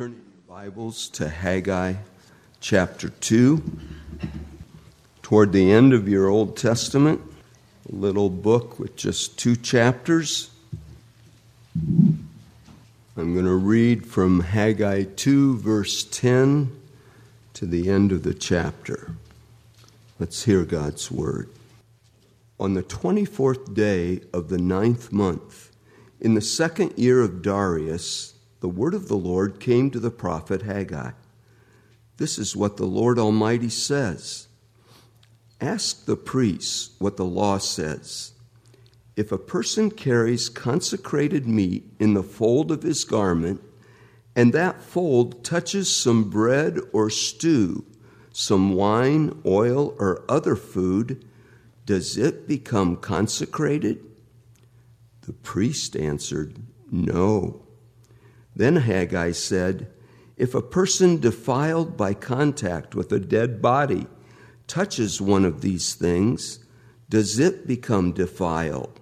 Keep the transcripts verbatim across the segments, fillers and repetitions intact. Turn your Bibles to Haggai chapter two, toward the end of your Old Testament, a little book with just two chapters. I'm going to read from Haggai two, verse ten, to the end of the chapter. Let's hear God's word. On the twenty-fourth day of the ninth month, in the second year of Darius, the word of the Lord came to the prophet Haggai. This is what the Lord Almighty says. Ask the priests what the law says. If a person carries consecrated meat in the fold of his garment, and that fold touches some bread or stew, some wine, oil, or other food, does it become consecrated? The priest answered, no. Then Haggai said, if a person defiled by contact with a dead body touches one of these things, does it become defiled?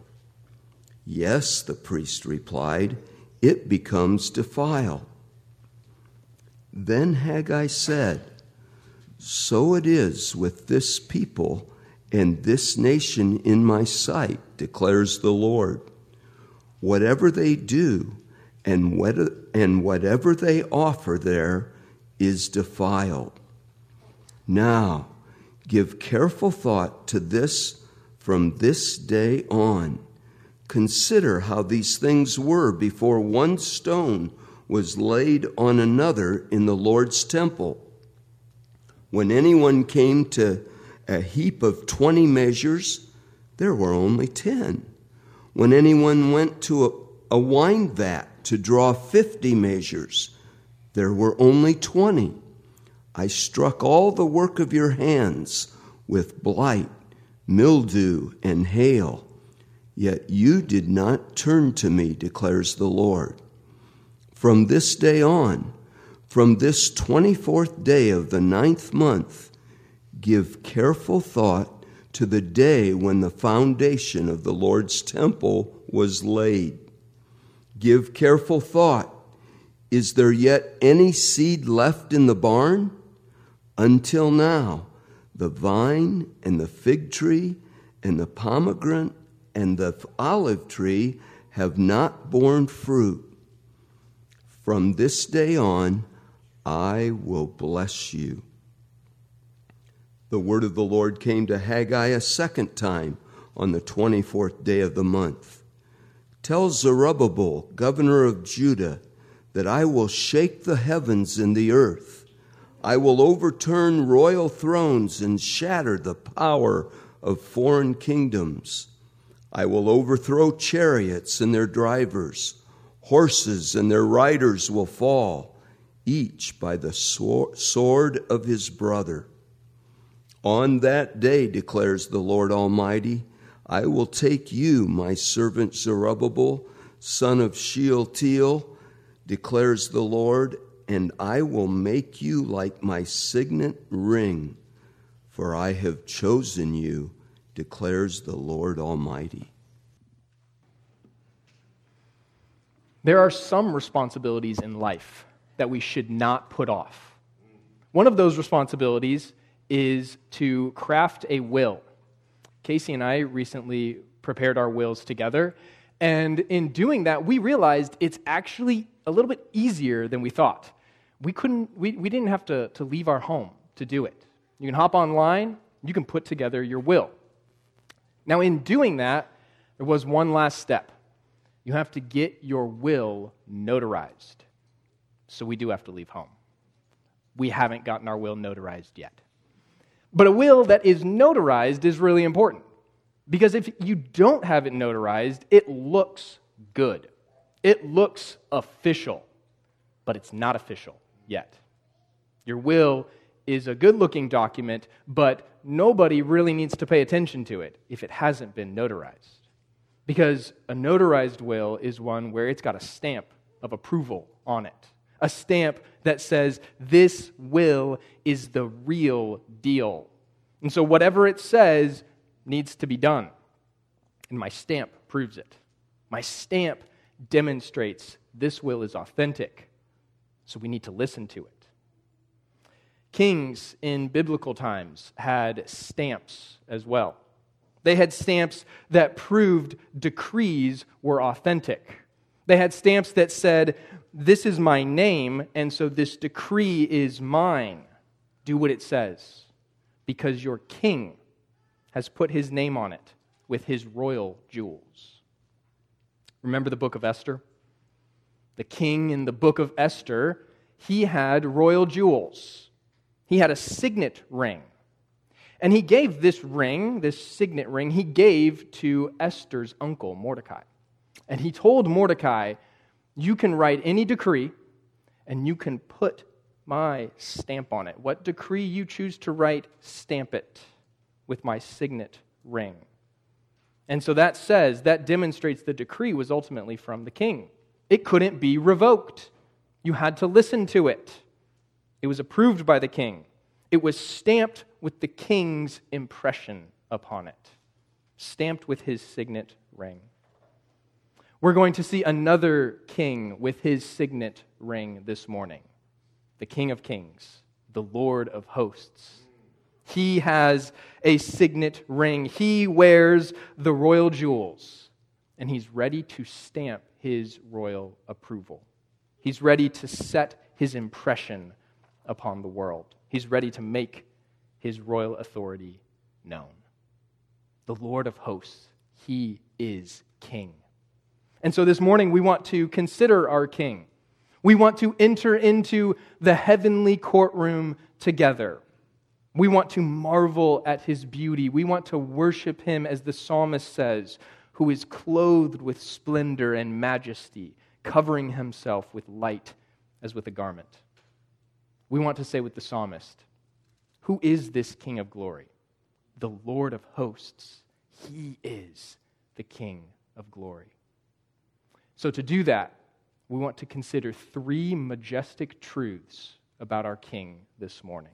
Yes, the priest replied, it becomes defiled. Then Haggai said, so it is with this people and this nation in my sight, declares the Lord. Whatever they do, And, what, and whatever they offer there is defiled. Now, give careful thought to this from this day on. Consider how these things were before one stone was laid on another in the Lord's temple. When anyone came to a heap of twenty measures, there were only ten. When anyone went to a, a wine vat, to draw fifty measures, there were only twenty. I struck all the work of your hands with blight, mildew, and hail. Yet you did not turn to me, declares the Lord. From this day on, from this twenty-fourth day of the ninth month, give careful thought to the day when the foundation of the Lord's temple was laid. Give careful thought. Is there yet any seed left in the barn? Until now, the vine and the fig tree and the pomegranate and the olive tree have not borne fruit. From this day on, I will bless you. The word of the Lord came to Haggai a second time on the twenty-fourth day of the month. Tell Zerubbabel, governor of Judah, that I will shake the heavens and the earth. I will overturn royal thrones and shatter the power of foreign kingdoms. I will overthrow chariots and their drivers. Horses and their riders will fall, each by the sword of his brother. On that day, declares the Lord Almighty, I will take you, my servant Zerubbabel, son of Shealtiel, declares the Lord, and I will make you like my signet ring, for I have chosen you, declares the Lord Almighty. There are some responsibilities in life that we should not put off. One of those responsibilities is to craft a will. Casey and I recently prepared our wills together, and in doing that, we realized it's actually a little bit easier than we thought. We couldn't, we, we didn't have to, to leave our home to do it. You can hop online, you can put together your will. Now, in doing that, there was one last step. You have to get your will notarized. So we do have to leave home. We haven't gotten our will notarized yet. But a will that is notarized is really important, because if you don't have it notarized, it looks good. It looks official, but it's not official yet. Your will is a good-looking document, but nobody really needs to pay attention to it if it hasn't been notarized, because a notarized will is one where it's got a stamp of approval on it. A stamp that says, this will is the real deal. And so whatever it says needs to be done. And my stamp proves it. My stamp demonstrates this will is authentic. so we need to listen to it. Kings in biblical times had stamps as well. They had stamps that proved decrees were authentic. They had stamps that said, this is my name, and so this decree is mine. Do what it says, because your king has put his name on it with his royal jewels. Remember the book of Esther? The king in the book of Esther, he had royal jewels. He had a signet ring. And he gave this ring, this signet ring, he gave to Esther's uncle, Mordecai. And he told Mordecai, you can write any decree, and you can put my stamp on it. What decree you choose to write, stamp it with my signet ring. And so that says, that demonstrates the decree was ultimately from the king. It couldn't be revoked. You had to listen to it. It was approved by the king. It was stamped with the king's impression upon it, stamped with his signet ring. We're going to see another king with his signet ring this morning, the King of Kings, the Lord of Hosts. He has a signet ring. He wears the royal jewels, and he's ready to stamp his royal approval. He's ready to set his impression upon the world. He's ready to make his royal authority known. The Lord of Hosts, he is king. And so this morning we want to consider our king. We want to enter into the heavenly courtroom together. We want to marvel at his beauty. We want to worship him, as the psalmist says, who is clothed with splendor and majesty, covering himself with light as with a garment. We want to say with the psalmist, who is this King of glory? The Lord of Hosts. He is the King of glory. So to do that, we want to consider three majestic truths about our King this morning.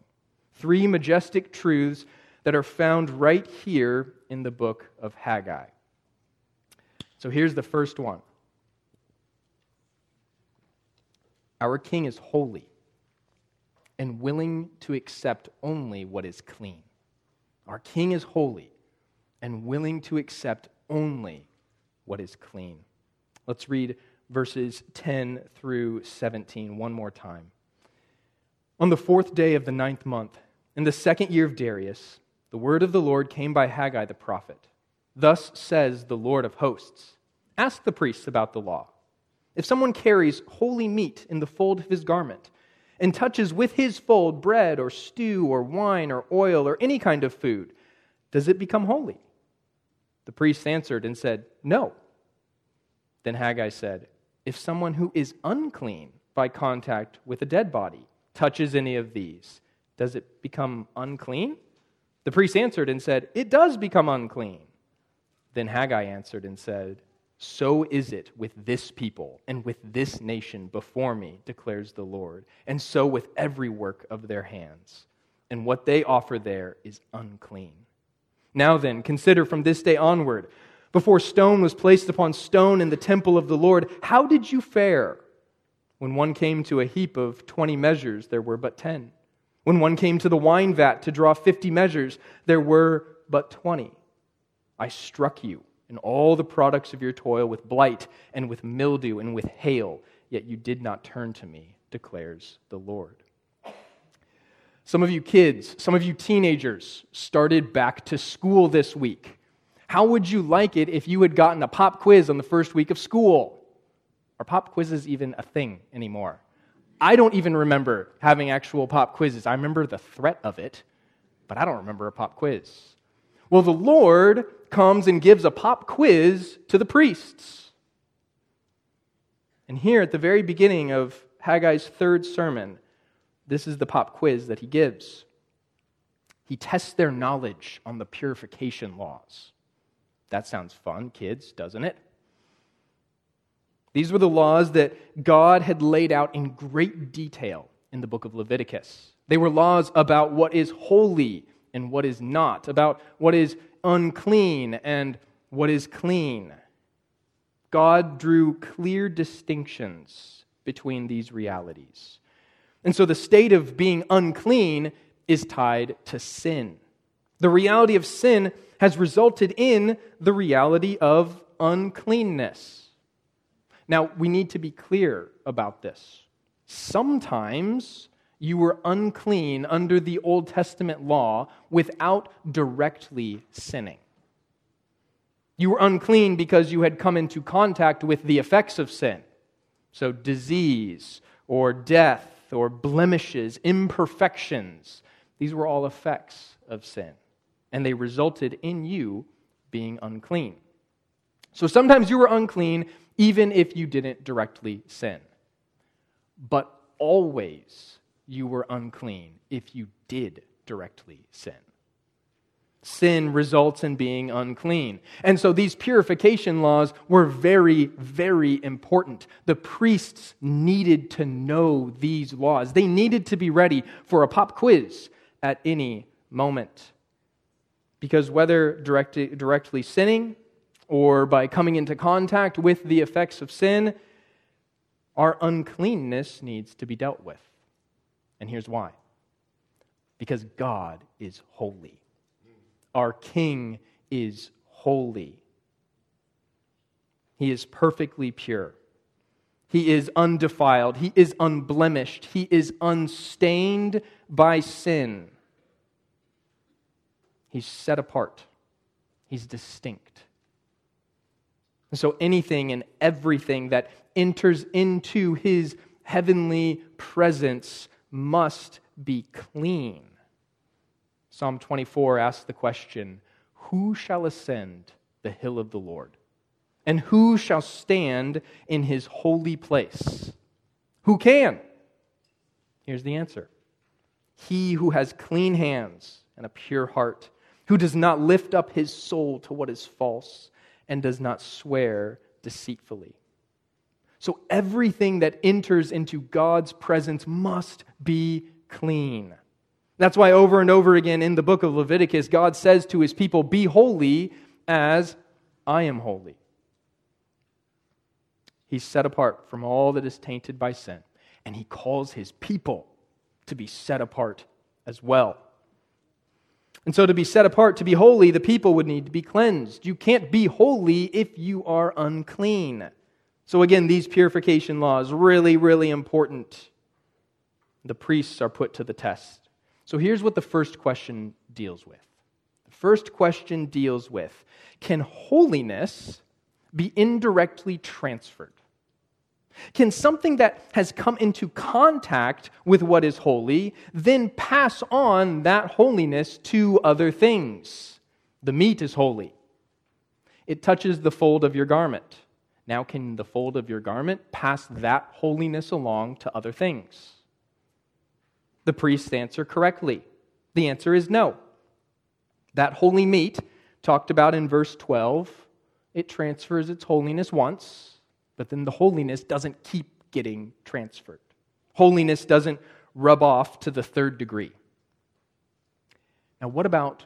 Three majestic truths that are found right here in the book of Haggai. So here's the first one. Our King is holy and willing to accept only what is clean. Our King is holy and willing to accept only what is clean. Let's read verses ten through seventeen one more time. On the fourth day of the ninth month, in the second year of Darius, the word of the Lord came by Haggai the prophet. Thus says the Lord of Hosts, ask the priests about the law. If someone carries holy meat in the fold of his garment, and touches with his fold bread or stew or wine or oil or any kind of food, does it become holy? The priests answered and said, no. Then Haggai said, if someone who is unclean by contact with a dead body touches any of these, does it become unclean? The priests answered and said, it does become unclean. Then Haggai answered and said, so is it with this people and with this nation before me, declares the Lord, and so with every work of their hands. And what they offer there is unclean. Now then, consider from this day onward, before stone was placed upon stone in the temple of the Lord, how did you fare? When one came to a heap of twenty measures, there were but ten. When one came to the wine vat to draw fifty measures, there were but twenty. I struck you and all the products of your toil with blight and with mildew and with hail, yet you did not turn to me, declares the Lord. Some of you kids, some of you teenagers started back to school this week. How would you like it if you had gotten a pop quiz on the first week of school? Are pop quizzes even a thing anymore? I don't even remember having actual pop quizzes. I remember the threat of it, but I don't remember a pop quiz. Well, the Lord comes and gives a pop quiz to the priests. And here at the very beginning of Haggai's third sermon, this is the pop quiz that he gives. He tests their knowledge on the purification laws. That sounds fun, kids, doesn't it? These were the laws that God had laid out in great detail in the book of Leviticus. They were laws about what is holy and what is not, about what is unclean and what is clean. God drew clear distinctions between these realities. And so the state of being unclean is tied to sin. The reality of sin has resulted in the reality of uncleanness. Now, we need to be clear about this. Sometimes you were unclean under the Old Testament law without directly sinning. You were unclean because you had come into contact with the effects of sin. So disease or death or blemishes, imperfections, these were all effects of sin. And they resulted in you being unclean. So sometimes you were unclean even if you didn't directly sin. But always you were unclean if you did directly sin. Sin results in being unclean. And so these purification laws were very, very important. The priests needed to know these laws. They needed to be ready for a pop quiz at any moment. Because whether direct, directly sinning or by coming into contact with the effects of sin, our uncleanness needs to be dealt with. And here's why. Because God is holy. Our King is holy. He is perfectly pure. He is undefiled. He is unblemished. He is unstained by sin. He's set apart. He's distinct. And so anything and everything that enters into His heavenly presence must be clean. Psalm twenty-four asks the question, who shall ascend the hill of the Lord? And who shall stand in His holy place? Who can? Here's the answer. He who has clean hands and a pure heart, who does not lift up his soul to what is false and does not swear deceitfully. So everything that enters into God's presence must be clean. That's why over and over again in the book of Leviticus, God says to His people, be holy as I am holy. He's set apart from all that is tainted by sin, and He calls His people to be set apart as well. And so to be set apart, to be holy, the people would need to be cleansed. You can't be holy if you are unclean. So again, these purification laws, really, really important. The priests are put to the test. So here's what the first question deals with. The first question deals with, can holiness be indirectly transferred? Can something that has come into contact with what is holy then pass on that holiness to other things? The meat is holy. It touches the fold of your garment. Now can the fold of your garment pass that holiness along to other things? The priests answer correctly. The answer is no. That holy meat, talked about in verse twelve, it transfers its holiness once, but then the holiness doesn't keep getting transferred. Holiness doesn't rub off to the third degree. Now, what about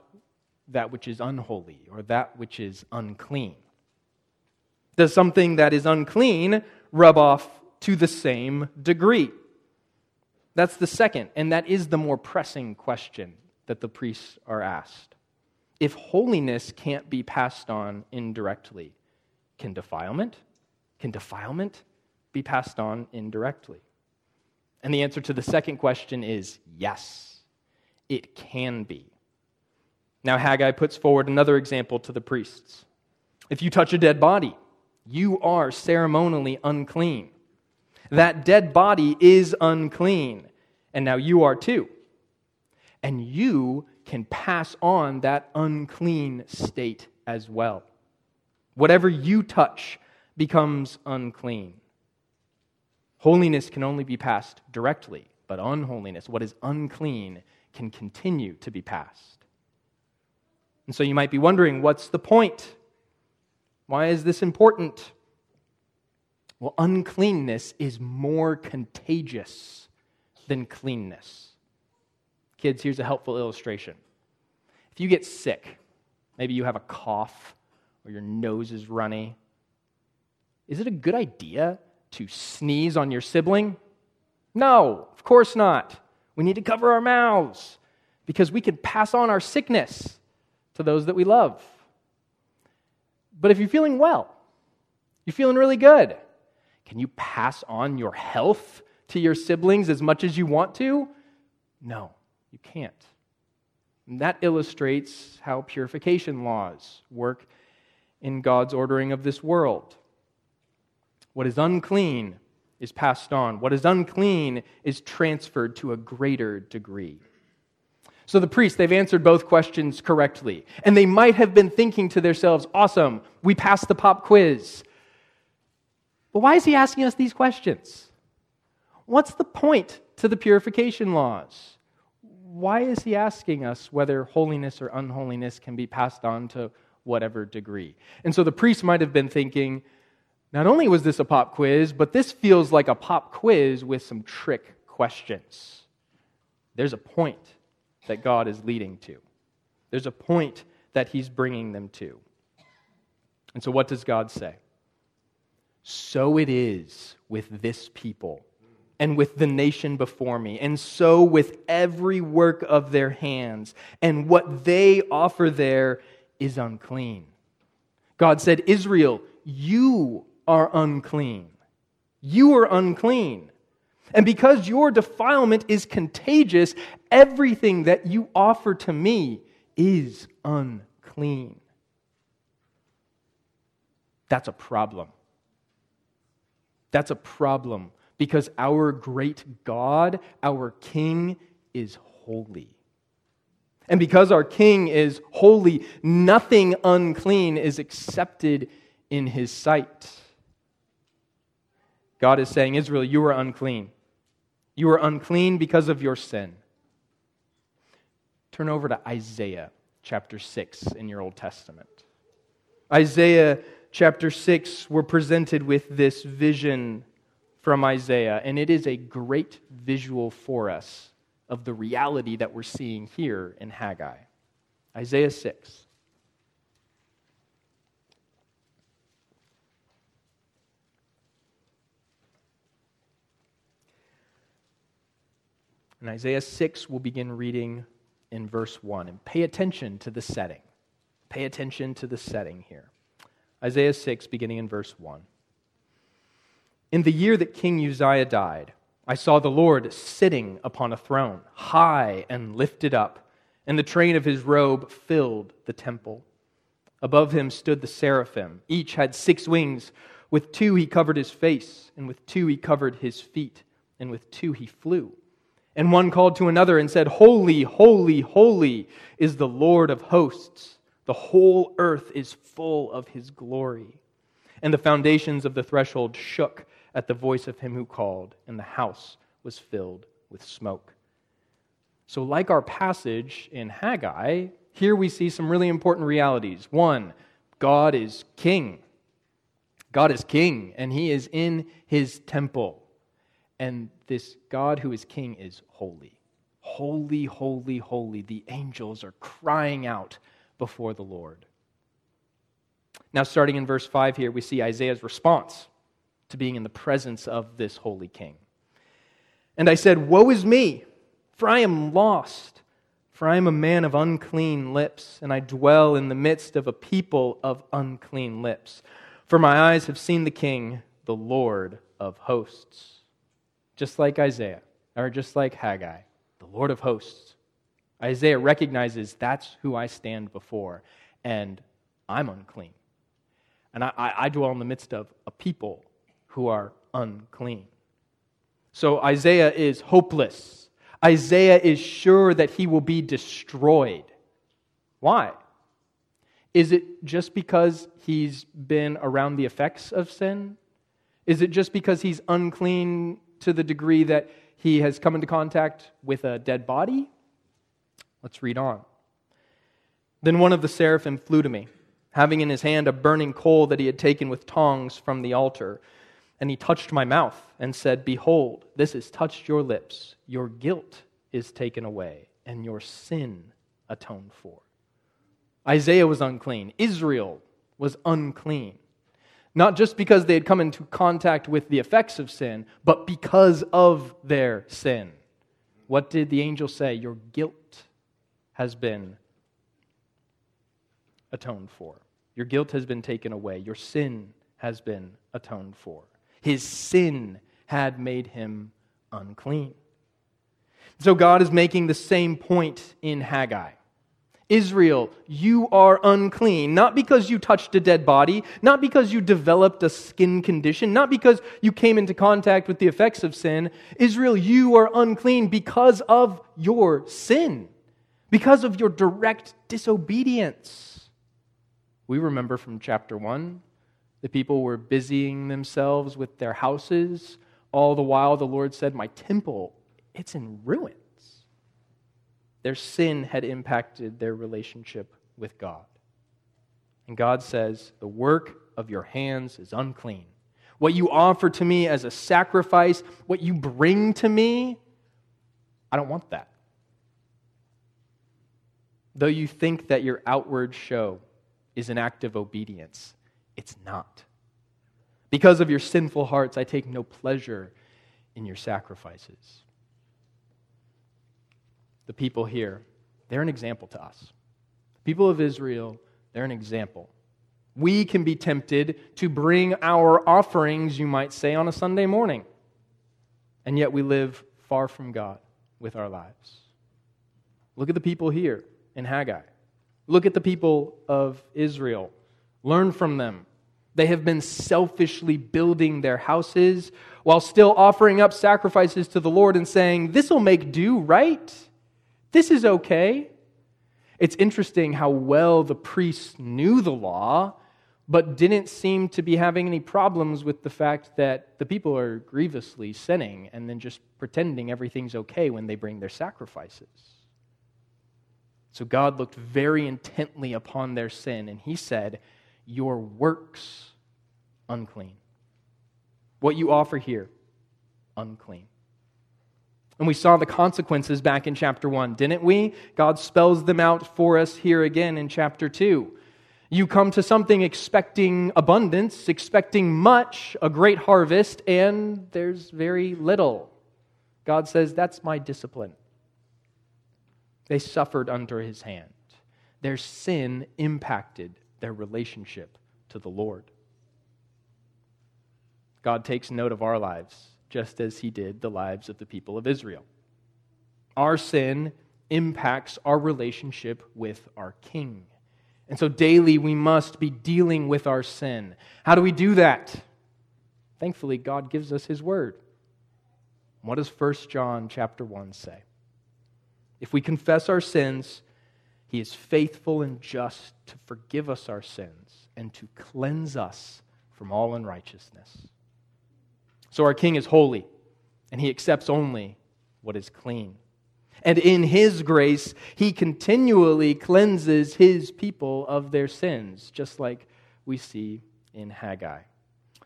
that which is unholy or that which is unclean? Does something that is unclean rub off to the same degree? That's the second, and that is the more pressing question that the priests are asked. If holiness can't be passed on indirectly, can defilement? Can defilement be passed on indirectly? And the answer to the second question is yes, it can be. Now Haggai puts forward another example to the priests. If you touch a dead body, you are ceremonially unclean. That dead body is unclean, and now you are too. And you can pass on that unclean state as well. Whatever you touch becomes unclean. Holiness can only be passed directly, but unholiness, what is unclean, can continue to be passed. And so you might be wondering, what's the point? Why is this important? Well, uncleanness is more contagious than cleanness. Kids, here's a helpful illustration. If you get sick, maybe you have a cough or your nose is runny, is it a good idea to sneeze on your sibling? No, of course not. We need to cover our mouths because we could pass on our sickness to those that we love. But if you're feeling well, you're feeling really good, can you pass on your health to your siblings as much as you want to? No, you can't. And that illustrates how purification laws work in God's ordering of this world. What is unclean is passed on. What is unclean is transferred to a greater degree. So the priests, they've answered both questions correctly. And they might have been thinking to themselves, awesome, we passed the pop quiz. But why is he asking us these questions? What's the point to the purification laws? Why is he asking us whether holiness or unholiness can be passed on to whatever degree? And so the priests might have been thinking, not only was this a pop quiz, but this feels like a pop quiz with some trick questions. There's a point that God is leading to. There's a point that he's bringing them to. And so what does God say? So it is with this people and with the nation before me, and so with every work of their hands, and what they offer there is unclean. God said, Israel, you are unclean. You are unclean. And because your defilement is contagious, everything that you offer to me is unclean. That's a problem. That's a problem because our great God, our King, is holy. And because our King is holy, nothing unclean is accepted in his sight. God is saying, Israel, you are unclean. You are unclean because of your sin. Turn over to Isaiah chapter six in your Old Testament. Isaiah chapter six, we're presented with this vision from Isaiah, and it is a great visual for us of the reality that we're seeing here in Haggai. Isaiah six. And Isaiah six, we'll begin reading in verse one. And pay attention to the setting. Pay attention to the setting here. Isaiah six, beginning in verse one. In the year that King Uzziah died, I saw the Lord sitting upon a throne, high and lifted up, and the train of his robe filled the temple. Above him stood the seraphim. Each had six wings. With two he covered his face, and with two he covered his feet, and with two he flew. And one called to another and said, Holy, holy, holy is the Lord of hosts. The whole earth is full of his glory. And the foundations of the threshold shook at the voice of him who called, and the house was filled with smoke. So like our passage in Haggai, here we see some really important realities. One, God is king. God is king, and he is in his temple. And this God who is king is holy. Holy, holy, holy. The angels are crying out before the Lord. Now, starting in verse five here, we see Isaiah's response to being in the presence of this holy king. And I said, Woe is me, for I am lost, for I am a man of unclean lips, and I dwell in the midst of a people of unclean lips. For my eyes have seen the King, the Lord of hosts. Just like Isaiah, or just like Haggai, the Lord of hosts. Isaiah recognizes that's who I stand before, and I'm unclean. And I, I, I dwell in the midst of a people who are unclean. So Isaiah is hopeless. Isaiah is sure that he will be destroyed. Why? Is it just because he's been around the effects of sin? Is it just because he's unclean to the degree that he has come into contact with a dead body? Let's read on. Then one of the seraphim flew to me, having in his hand a burning coal that he had taken with tongs from the altar. And he touched my mouth and said, Behold, this has touched your lips. Your guilt is taken away, and your sin atoned for. Isaiah was unclean. Israel was unclean. Not just because they had come into contact with the effects of sin, but because of their sin. What did the angel say? Your guilt has been atoned for. Your guilt has been taken away. Your sin has been atoned for. His sin had made him unclean. So God is making the same point in Haggai. Israel, you are unclean, not because you touched a dead body, not because you developed a skin condition, not because you came into contact with the effects of sin. Israel, you are unclean because of your sin, because of your direct disobedience. We remember from chapter one, the people were busying themselves with their houses. All the while, the Lord said, my temple, it's in ruins. Their sin had impacted their relationship with God. And God says, the work of your hands is unclean. What you offer to me as a sacrifice, what you bring to me, I don't want that. Though you think that your outward show is an act of obedience, it's not. Because of your sinful hearts, I take no pleasure in your sacrifices. The people here, they're an example to us. The people of Israel, they're an example. We can be tempted to bring our offerings, you might say, on a Sunday morning. And yet we live far from God with our lives. Look at the people here in Haggai. Look at the people of Israel. Learn from them. They have been selfishly building their houses while still offering up sacrifices to the Lord and saying, this will make do, right? This is okay. It's interesting how well the priests knew the law, but didn't seem to be having any problems with the fact that the people are grievously sinning and then just pretending everything's okay when they bring their sacrifices. So God looked very intently upon their sin, and he said, your works unclean. What you offer here, unclean. And we saw the consequences back in chapter one, didn't we? God spells them out for us here again in chapter two. You come to something expecting abundance, expecting much, a great harvest, and there's very little. God says, that's my discipline. They suffered under his hand. Their sin impacted their relationship to the Lord. God takes note of our lives, just as he did the lives of the people of Israel. Our sin impacts our relationship with our King. And so daily we must be dealing with our sin. How do we do that? Thankfully, God gives us his word. What does First John chapter one say? If we confess our sins, he is faithful and just to forgive us our sins and to cleanse us from all unrighteousness. So our King is holy, and he accepts only what is clean. And in his grace, he continually cleanses his people of their sins, just like we see in Haggai.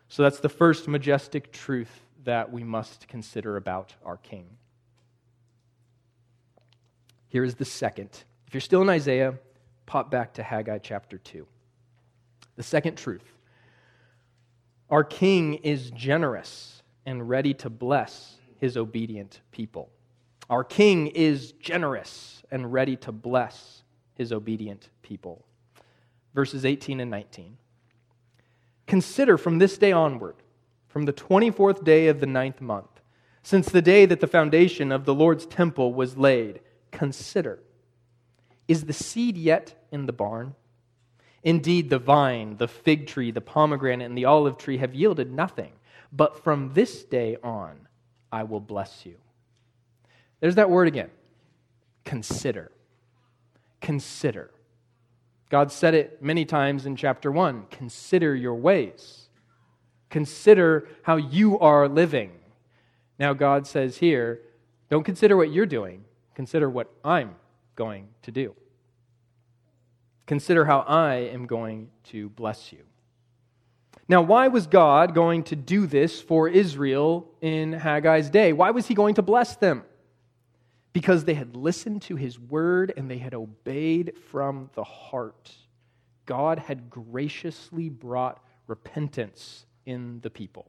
So that's the first majestic truth that we must consider about our King. Here is the second. If you're still in Isaiah, pop back to Haggai chapter two. The second truth. Our King is generous and ready to bless his obedient people. Our King is generous and ready to bless his obedient people. Verses eighteen and nineteen. Consider from this day onward, from the twenty-fourth day of the ninth month, since the day that the foundation of the Lord's temple was laid, consider, is the seed yet in the barn? Indeed, the vine, the fig tree, the pomegranate, and the olive tree have yielded nothing. But from this day on, I will bless you. There's that word again. Consider. Consider. God said it many times in chapter one. Consider your ways. Consider how you are living. Now God says here, don't consider what you're doing. Consider what I'm going to do. Consider how I am going to bless you. Now, why was God going to do this for Israel in Haggai's day? Why was he going to bless them? Because they had listened to his word and they had obeyed from the heart. God had graciously brought repentance in the people.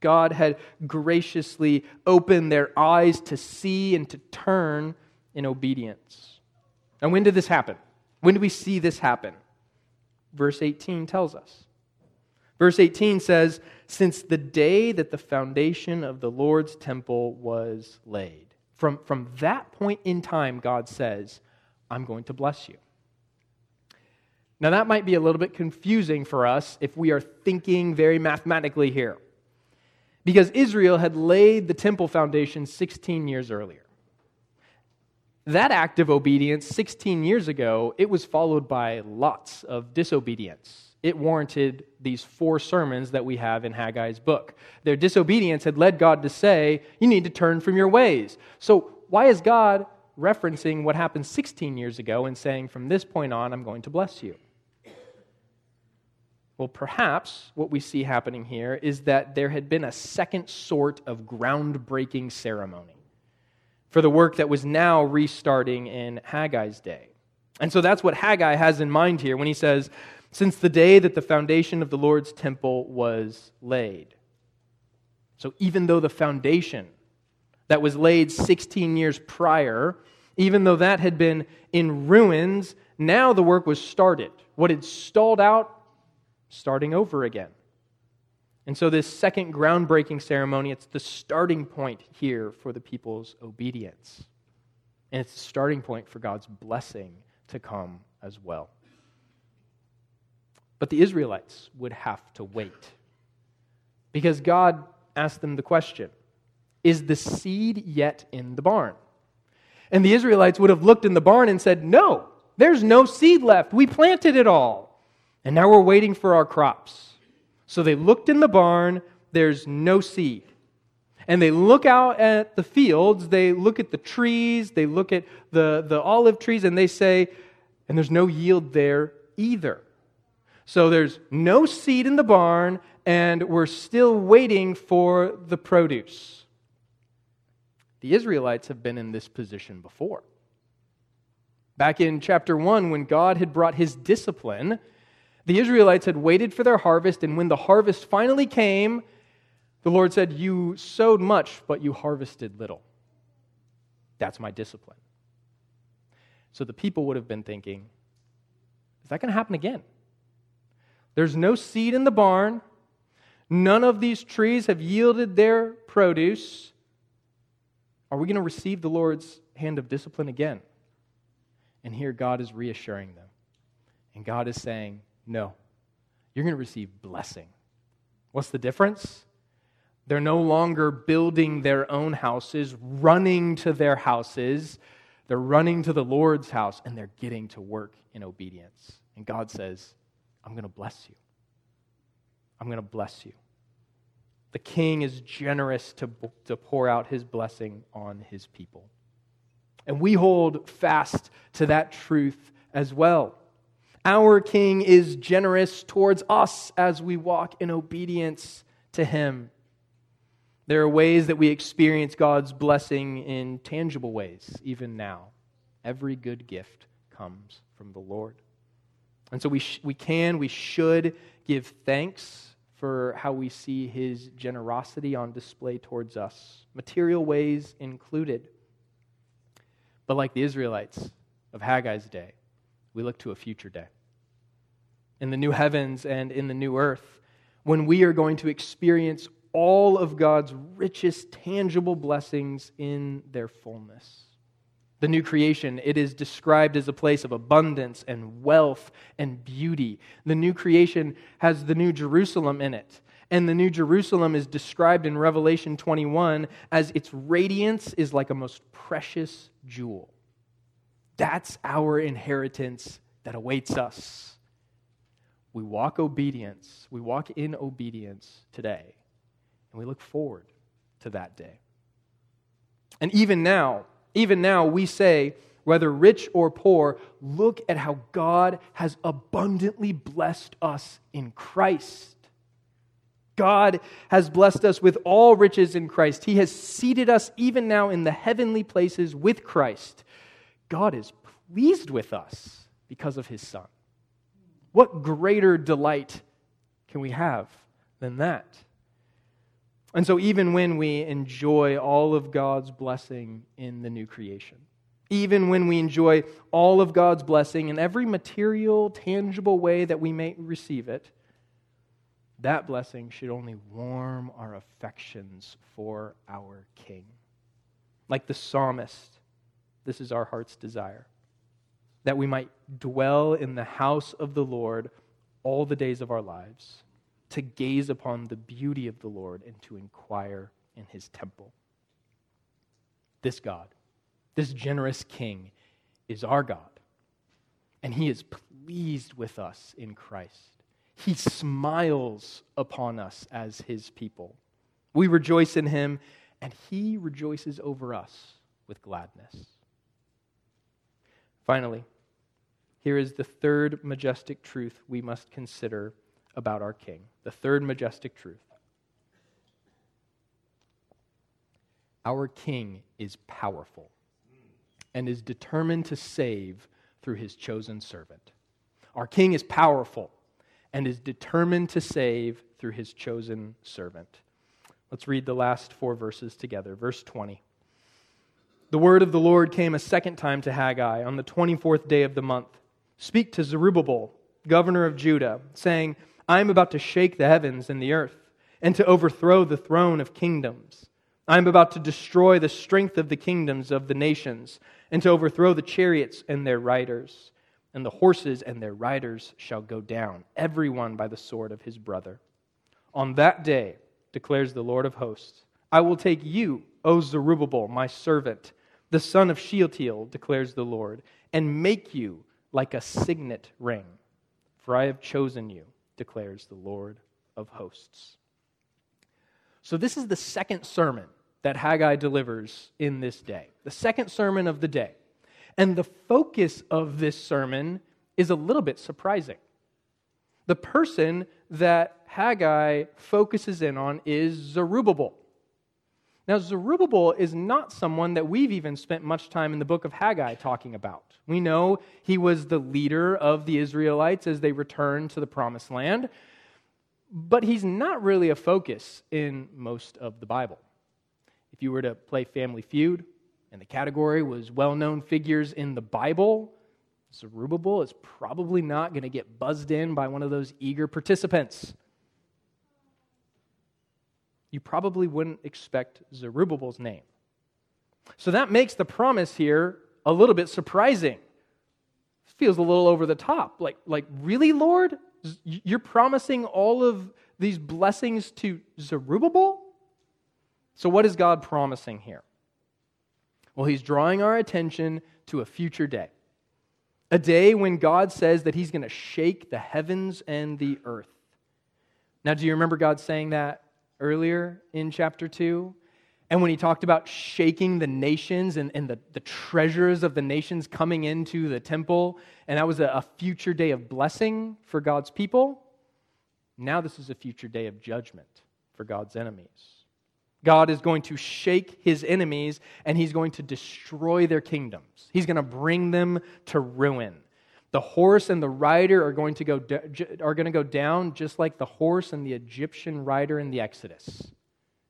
God had graciously opened their eyes to see and to turn in obedience. And when did this happen? When do we see this happen? Verse eighteen tells us. Verse eighteen says, since the day that the foundation of the Lord's temple was laid. From, from that point in time, God says, I'm going to bless you. Now that might be a little bit confusing for us if we are thinking very mathematically here. Because Israel had laid the temple foundation sixteen years earlier. That act of obedience sixteen years ago, it was followed by lots of disobedience. It warranted these four sermons that we have in Haggai's book. Their disobedience had led God to say, you need to turn from your ways. So why is God referencing what happened sixteen years ago and saying, from this point on, I'm going to bless you? Well, perhaps what we see happening here is that there had been a second sort of groundbreaking ceremony for the work that was now restarting in Haggai's day. And so that's what Haggai has in mind here when he says, since the day that the foundation of the Lord's temple was laid. So even though the foundation that was laid sixteen years prior, even though that had been in ruins, now the work was started. What had stalled out, starting over again. And so this second groundbreaking ceremony, it's the starting point here for the people's obedience. And it's the starting point for God's blessing to come as well. But the Israelites would have to wait. Because God asked them the question, is the seed yet in the barn? And the Israelites would have looked in the barn and said, no, there's no seed left. We planted it all. And now we're waiting for our crops. So they looked in the barn, there's no seed. And they look out at the fields, they look at the trees, they look at the, the olive trees, and they say, and there's no yield there either. So there's no seed in the barn, and we're still waiting for the produce. The Israelites have been in this position before. Back in chapter one, when God had brought his discipline, the Israelites had waited for their harvest, and when the harvest finally came, the Lord said, you sowed much, but you harvested little. That's my discipline. So the people would have been thinking, is that going to happen again? There's no seed in the barn. None of these trees have yielded their produce. Are we going to receive the Lord's hand of discipline again? And here God is reassuring them. And God is saying, no, you're going to receive blessing. What's the difference? They're no longer building their own houses, running to their houses. They're running to the Lord's house, and they're getting to work in obedience. And God says, I'm going to bless you. I'm going to bless you. The king is generous to, to pour out his blessing on his people. And we hold fast to that truth as well. Our King is generous towards us as we walk in obedience to Him. There are ways that we experience God's blessing in tangible ways, even now. Every good gift comes from the Lord. And so we sh- we can, we should give thanks for how we see His generosity on display towards us, material ways included. But like the Israelites of Haggai's day, we look to a future day. In the new heavens and in the new earth, when we are going to experience all of God's richest tangible blessings in their fullness. The new creation, it is described as a place of abundance and wealth and beauty. The new creation has the new Jerusalem in it. And the new Jerusalem is described in Revelation twenty-one as its radiance is like a most precious jewel. That's our inheritance that awaits us. We walk obedience, we walk in obedience today, and we look forward to that day. And even now, even now we say, whether rich or poor, look at how God has abundantly blessed us in Christ. God has blessed us with all riches in Christ. He has seated us even now in the heavenly places with Christ. God is pleased with us because of His Son. What greater delight can we have than that? And so even when we enjoy all of God's blessing in the new creation, even when we enjoy all of God's blessing in every material, tangible way that we may receive it, that blessing should only warm our affections for our King. Like the psalmist, this is our heart's desire, that we might dwell in the house of the Lord all the days of our lives, to gaze upon the beauty of the Lord and to inquire in his temple. This God, this generous King, is our God, and he is pleased with us in Christ. He smiles upon us as his people. We rejoice in him, and he rejoices over us with gladness. Finally, here is the third majestic truth we must consider about our King. The third majestic truth. Our King is powerful and is determined to save through his chosen servant. Our King is powerful and is determined to save through his chosen servant. Let's read the last four verses together. Verse twenty. The word of the Lord came a second time to Haggai on the twenty-fourth day of the month. Speak to Zerubbabel, governor of Judah, saying, I am about to shake the heavens and the earth, and to overthrow the throne of kingdoms. I am about to destroy the strength of the kingdoms of the nations, and to overthrow the chariots and their riders. And the horses and their riders shall go down, everyone by the sword of his brother. On that day, declares the Lord of hosts, I will take you, O Zerubbabel, my servant, the son of Shealtiel, declares the Lord, and make you like a signet ring. For I have chosen you, declares the Lord of hosts. So this is the second sermon that Haggai delivers in this day. The second sermon of the day. And the focus of this sermon is a little bit surprising. The person that Haggai focuses in on is Zerubbabel. Now, Zerubbabel is not someone that we've even spent much time in the book of Haggai talking about. We know he was the leader of the Israelites as they returned to the promised land, but he's not really a focus in most of the Bible. If you were to play Family Feud, and the category was well-known figures in the Bible, Zerubbabel is probably not going to get buzzed in by one of those eager participants. You probably wouldn't expect Zerubbabel's name. So that makes the promise here a little bit surprising. It feels a little over the top. Like, like really, Lord? You're promising all of these blessings to Zerubbabel? So what is God promising here? Well, he's drawing our attention to a future day. A day when God says that he's going to shake the heavens and the earth. Now, do you remember God saying that earlier in chapter two? And when he talked about shaking the nations and, and the, the treasures of the nations coming into the temple, and that was a, a future day of blessing for God's people, now this is a future day of judgment for God's enemies. God is going to shake his enemies, and he's going to destroy their kingdoms. He's going to bring them to ruin. The horse and the rider are going to go are going to go down just like the horse and the Egyptian rider in the Exodus.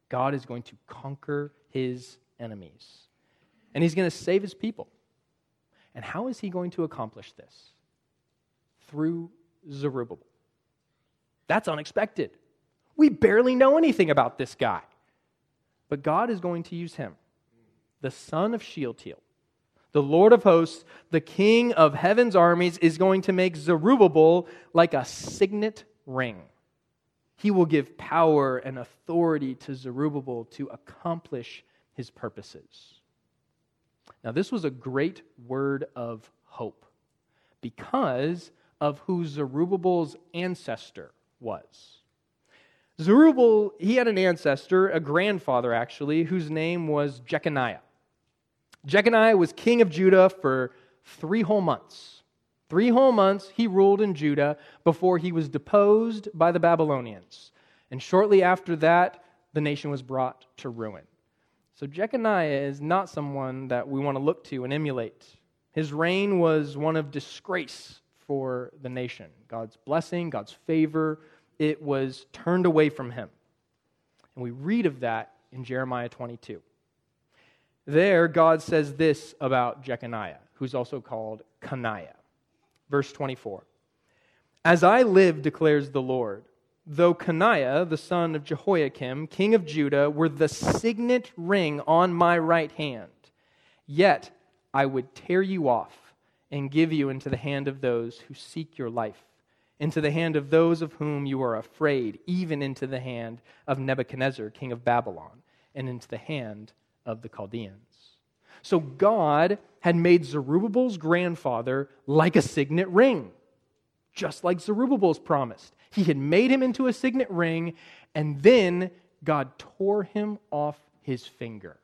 God is going to conquer his enemies, and he's going to save his people. And how is he going to accomplish this? Through Zerubbabel. That's unexpected. We barely know anything about this guy. But God is going to use him, the son of Shealtiel, the Lord of hosts, the King of heaven's armies, is going to make Zerubbabel like a signet ring. He will give power and authority to Zerubbabel to accomplish his purposes. Now, this was a great word of hope because of who Zerubbabel's ancestor was. Zerubbabel, he had an ancestor, a grandfather actually, whose name was Jeconiah. Jeconiah was king of Judah for three whole months. Three whole months he ruled in Judah before he was deposed by the Babylonians. And shortly after that, the nation was brought to ruin. So Jeconiah is not someone that we want to look to and emulate. His reign was one of disgrace for the nation. God's blessing, God's favor it was turned away from him. And we read of that in Jeremiah twenty-two. There, God says this about Jeconiah, who's also called Coniah. Verse twenty-four. As I live, declares the Lord, though Coniah, the son of Jehoiakim, king of Judah, were the signet ring on my right hand, yet I would tear you off and give you into the hand of those who seek your life, into the hand of those of whom you are afraid, even into the hand of Nebuchadnezzar, king of Babylon, and into the hand of the Chaldeans. So God had made Zerubbabel's grandfather like a signet ring, just like Zerubbabel's promised. He had made him into a signet ring, and then God tore him off his finger.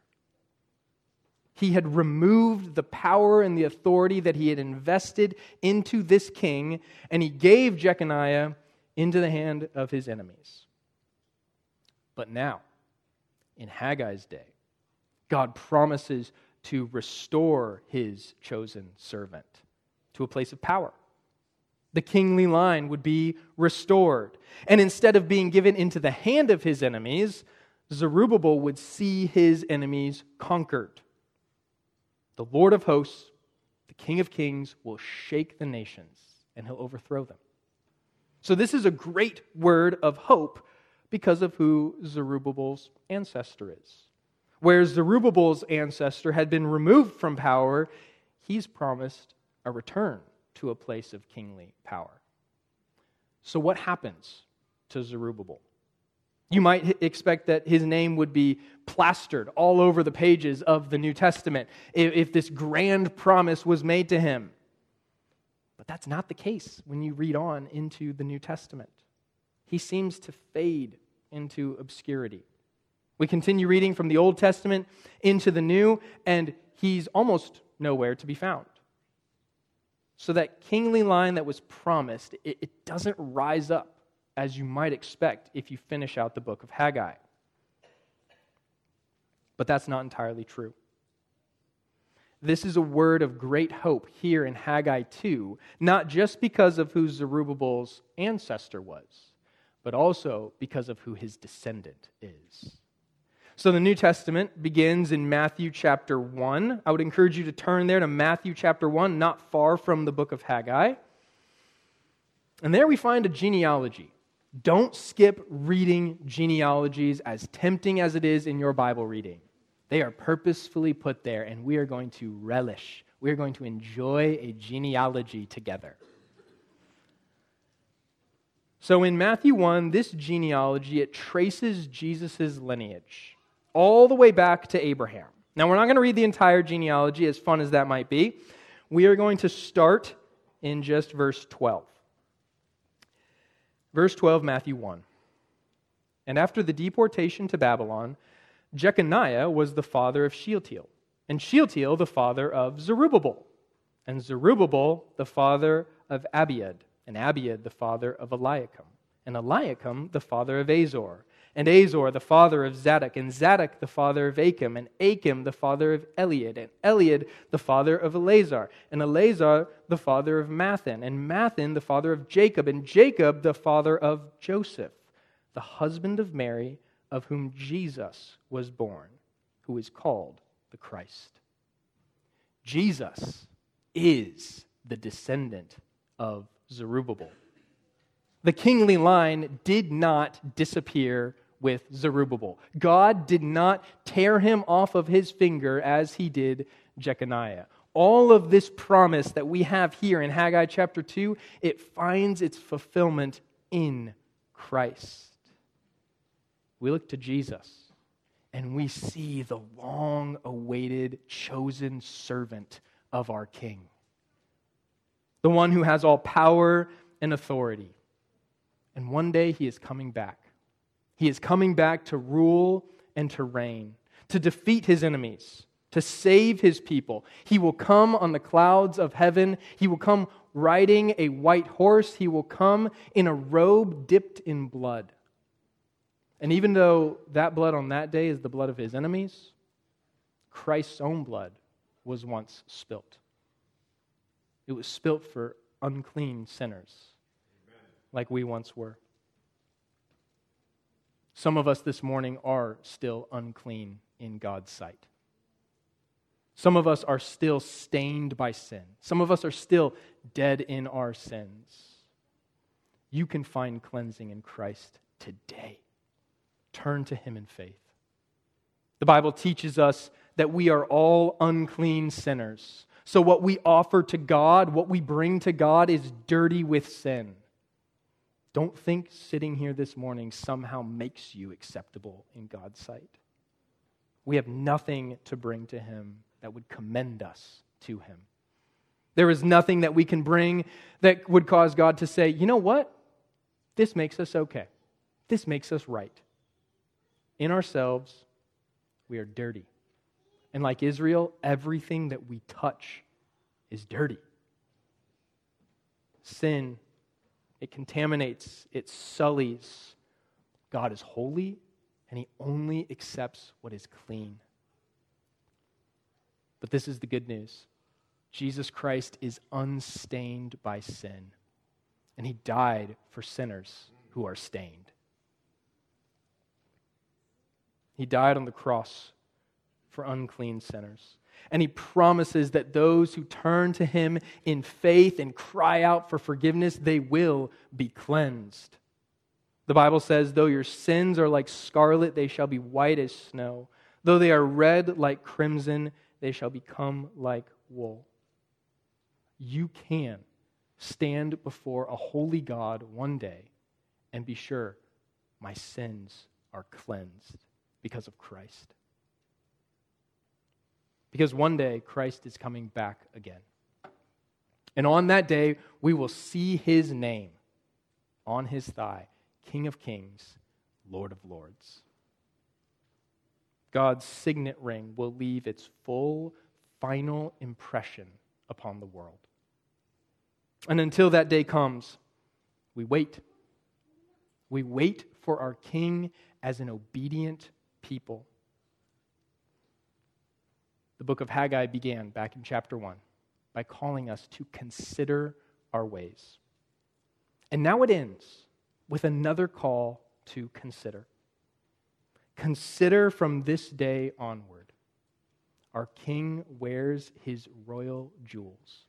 He had removed the power and the authority that he had invested into this king, and he gave Jeconiah into the hand of his enemies. But now, in Haggai's day, God promises to restore his chosen servant to a place of power. The kingly line would be restored. And instead of being given into the hand of his enemies, Zerubbabel would see his enemies conquered. The Lord of hosts, the King of kings, will shake the nations, and he'll overthrow them. So this is a great word of hope because of who Zerubbabel's ancestor is. Where Zerubbabel's ancestor had been removed from power, he's promised a return to a place of kingly power. So what happens to Zerubbabel? You might expect that his name would be plastered all over the pages of the New Testament if this grand promise was made to him. But that's not the case when you read on into the New Testament. He seems to fade into obscurity. We continue reading from the Old Testament into the New, and he's almost nowhere to be found. So that kingly line that was promised, it, it doesn't rise up as you might expect if you finish out the book of Haggai. But that's not entirely true. This is a word of great hope here in Haggai two, not just because of who Zerubbabel's ancestor was, but also because of who his descendant is. So the New Testament begins in Matthew chapter one. I would encourage you to turn there to Matthew chapter one, not far from the book of Haggai. And there we find a genealogy. Don't skip reading genealogies, as tempting as it is in your Bible reading. They are purposefully put there, and we are going to relish. We are going to enjoy a genealogy together. So in Matthew one, this genealogy, it traces Jesus' lineage all the way back to Abraham. Now, we're not going to read the entire genealogy, as fun as that might be. We are going to start in just verse twelve. Verse twelve, Matthew one. And after the deportation to Babylon, Jeconiah was the father of Shealtiel, and Shealtiel the father of Zerubbabel, and Zerubbabel the father of Abiud, and Abiud the father of Eliakim, and Eliakim the father of Azor, and Azor the father of Zadok, and Zadok the father of Achim, and Achim the father of Eliad, and Eliad the father of Eleazar, and Eleazar the father of Matthan, and Matthan the father of Jacob, and Jacob the father of Joseph, the husband of Mary, of whom Jesus was born, who is called the Christ. Jesus is the descendant of Zerubbabel. The kingly line did not disappear with Zerubbabel. God did not tear him off of his finger as he did Jeconiah. All of this promise that we have here in Haggai chapter two, it finds its fulfillment in Christ. We look to Jesus, and we see the long-awaited chosen servant of our King, the one who has all power and authority. And one day he is coming back. He is coming back to rule and to reign, to defeat his enemies, to save his people. He will come on the clouds of heaven. He will come riding a white horse. He will come in a robe dipped in blood. And even though that blood on that day is the blood of his enemies, Christ's own blood was once spilt. It was spilt for unclean sinners, like we once were. Some of us this morning are still unclean in God's sight. Some of us are still stained by sin. Some of us are still dead in our sins. You can find cleansing in Christ today. Turn to Him in faith. The Bible teaches us that we are all unclean sinners. So what we offer to God, what we bring to God is dirty with sin. Don't think sitting here this morning somehow makes you acceptable in God's sight. We have nothing to bring to Him that would commend us to Him. There is nothing that we can bring that would cause God to say, you know what? This makes us okay. This makes us right. In ourselves, we are dirty. And like Israel, everything that we touch is dirty. Sin, it contaminates, it sullies. God is holy, and He only accepts what is clean. But this is the good news. Jesus Christ is unstained by sin, and He died for sinners who are stained. He died on the cross for unclean sinners. And He promises that those who turn to Him in faith and cry out for forgiveness, they will be cleansed. The Bible says, though your sins are like scarlet, they shall be white as snow. Though they are red like crimson, they shall become like wool. You can stand before a holy God one day and be sure, my sins are cleansed because of Christ. Because one day, Christ is coming back again. And on that day, we will see His name on His thigh, King of Kings, Lord of Lords. God's signet ring will leave its full, final impression upon the world. And until that day comes, we wait. We wait for our King as an obedient people. The book of Haggai began back in chapter one by calling us to consider our ways. And now it ends with another call to consider. Consider from this day onward. Our King wears His royal jewels.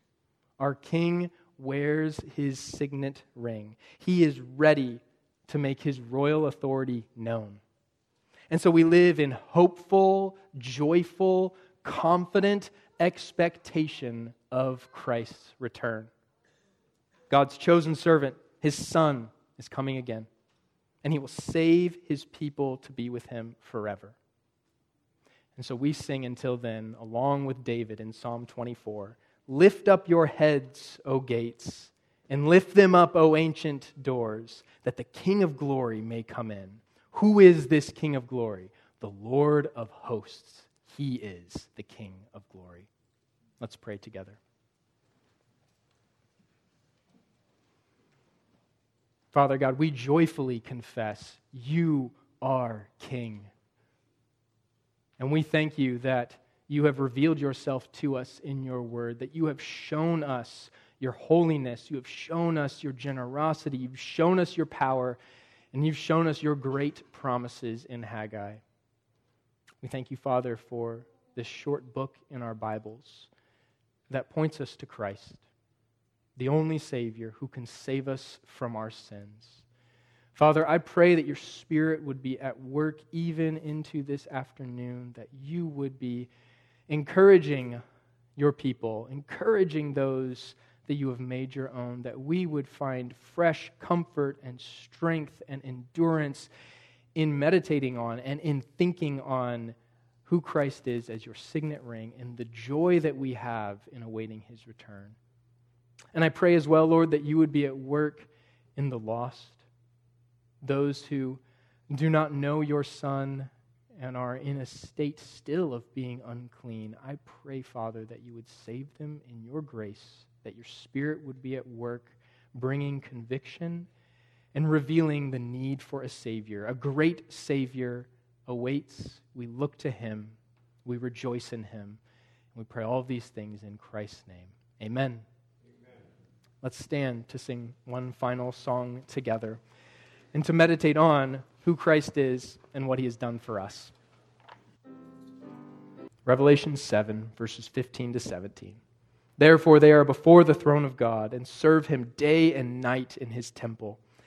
Our King wears His signet ring. He is ready to make His royal authority known. And so we live in hopeful, joyful, confident expectation of Christ's return. God's chosen servant, His Son, is coming again, and He will save His people to be with Him forever. And so we sing until then, along with David in Psalm twenty-four, lift up your heads, O gates, and lift them up, O ancient doors, that the King of glory may come in. Who is this King of glory? The Lord of hosts. He is the King of glory. Let's pray together. Father God, we joyfully confess You are King. And we thank You that You have revealed Yourself to us in Your word, that You have shown us Your holiness, You have shown us Your generosity, You've shown us Your power, and You've shown us Your great promises in Haggai. We thank You, Father, for this short book in our Bibles that points us to Christ, the only Savior who can save us from our sins. Father, I pray that Your Spirit would be at work even into this afternoon, that You would be encouraging Your people, encouraging those that You have made Your own, that we would find fresh comfort and strength and endurance in meditating on and in thinking on who Christ is as Your signet ring and the joy that we have in awaiting His return. And I pray as well, Lord, that You would be at work in the lost, those who do not know Your Son and are in a state still of being unclean. I pray, Father, that You would save them in Your grace, that Your Spirit would be at work bringing conviction and revealing the need for a Savior. A great Savior awaits. We look to Him. We rejoice in Him. And we pray all these things in Christ's name. Amen. Amen. Let's stand to sing one final song together. and to meditate on who Christ is and what he has done for us. Revelation seven, verses fifteen to seventeen. Therefore they are before the throne of God and serve him day and night in his temple.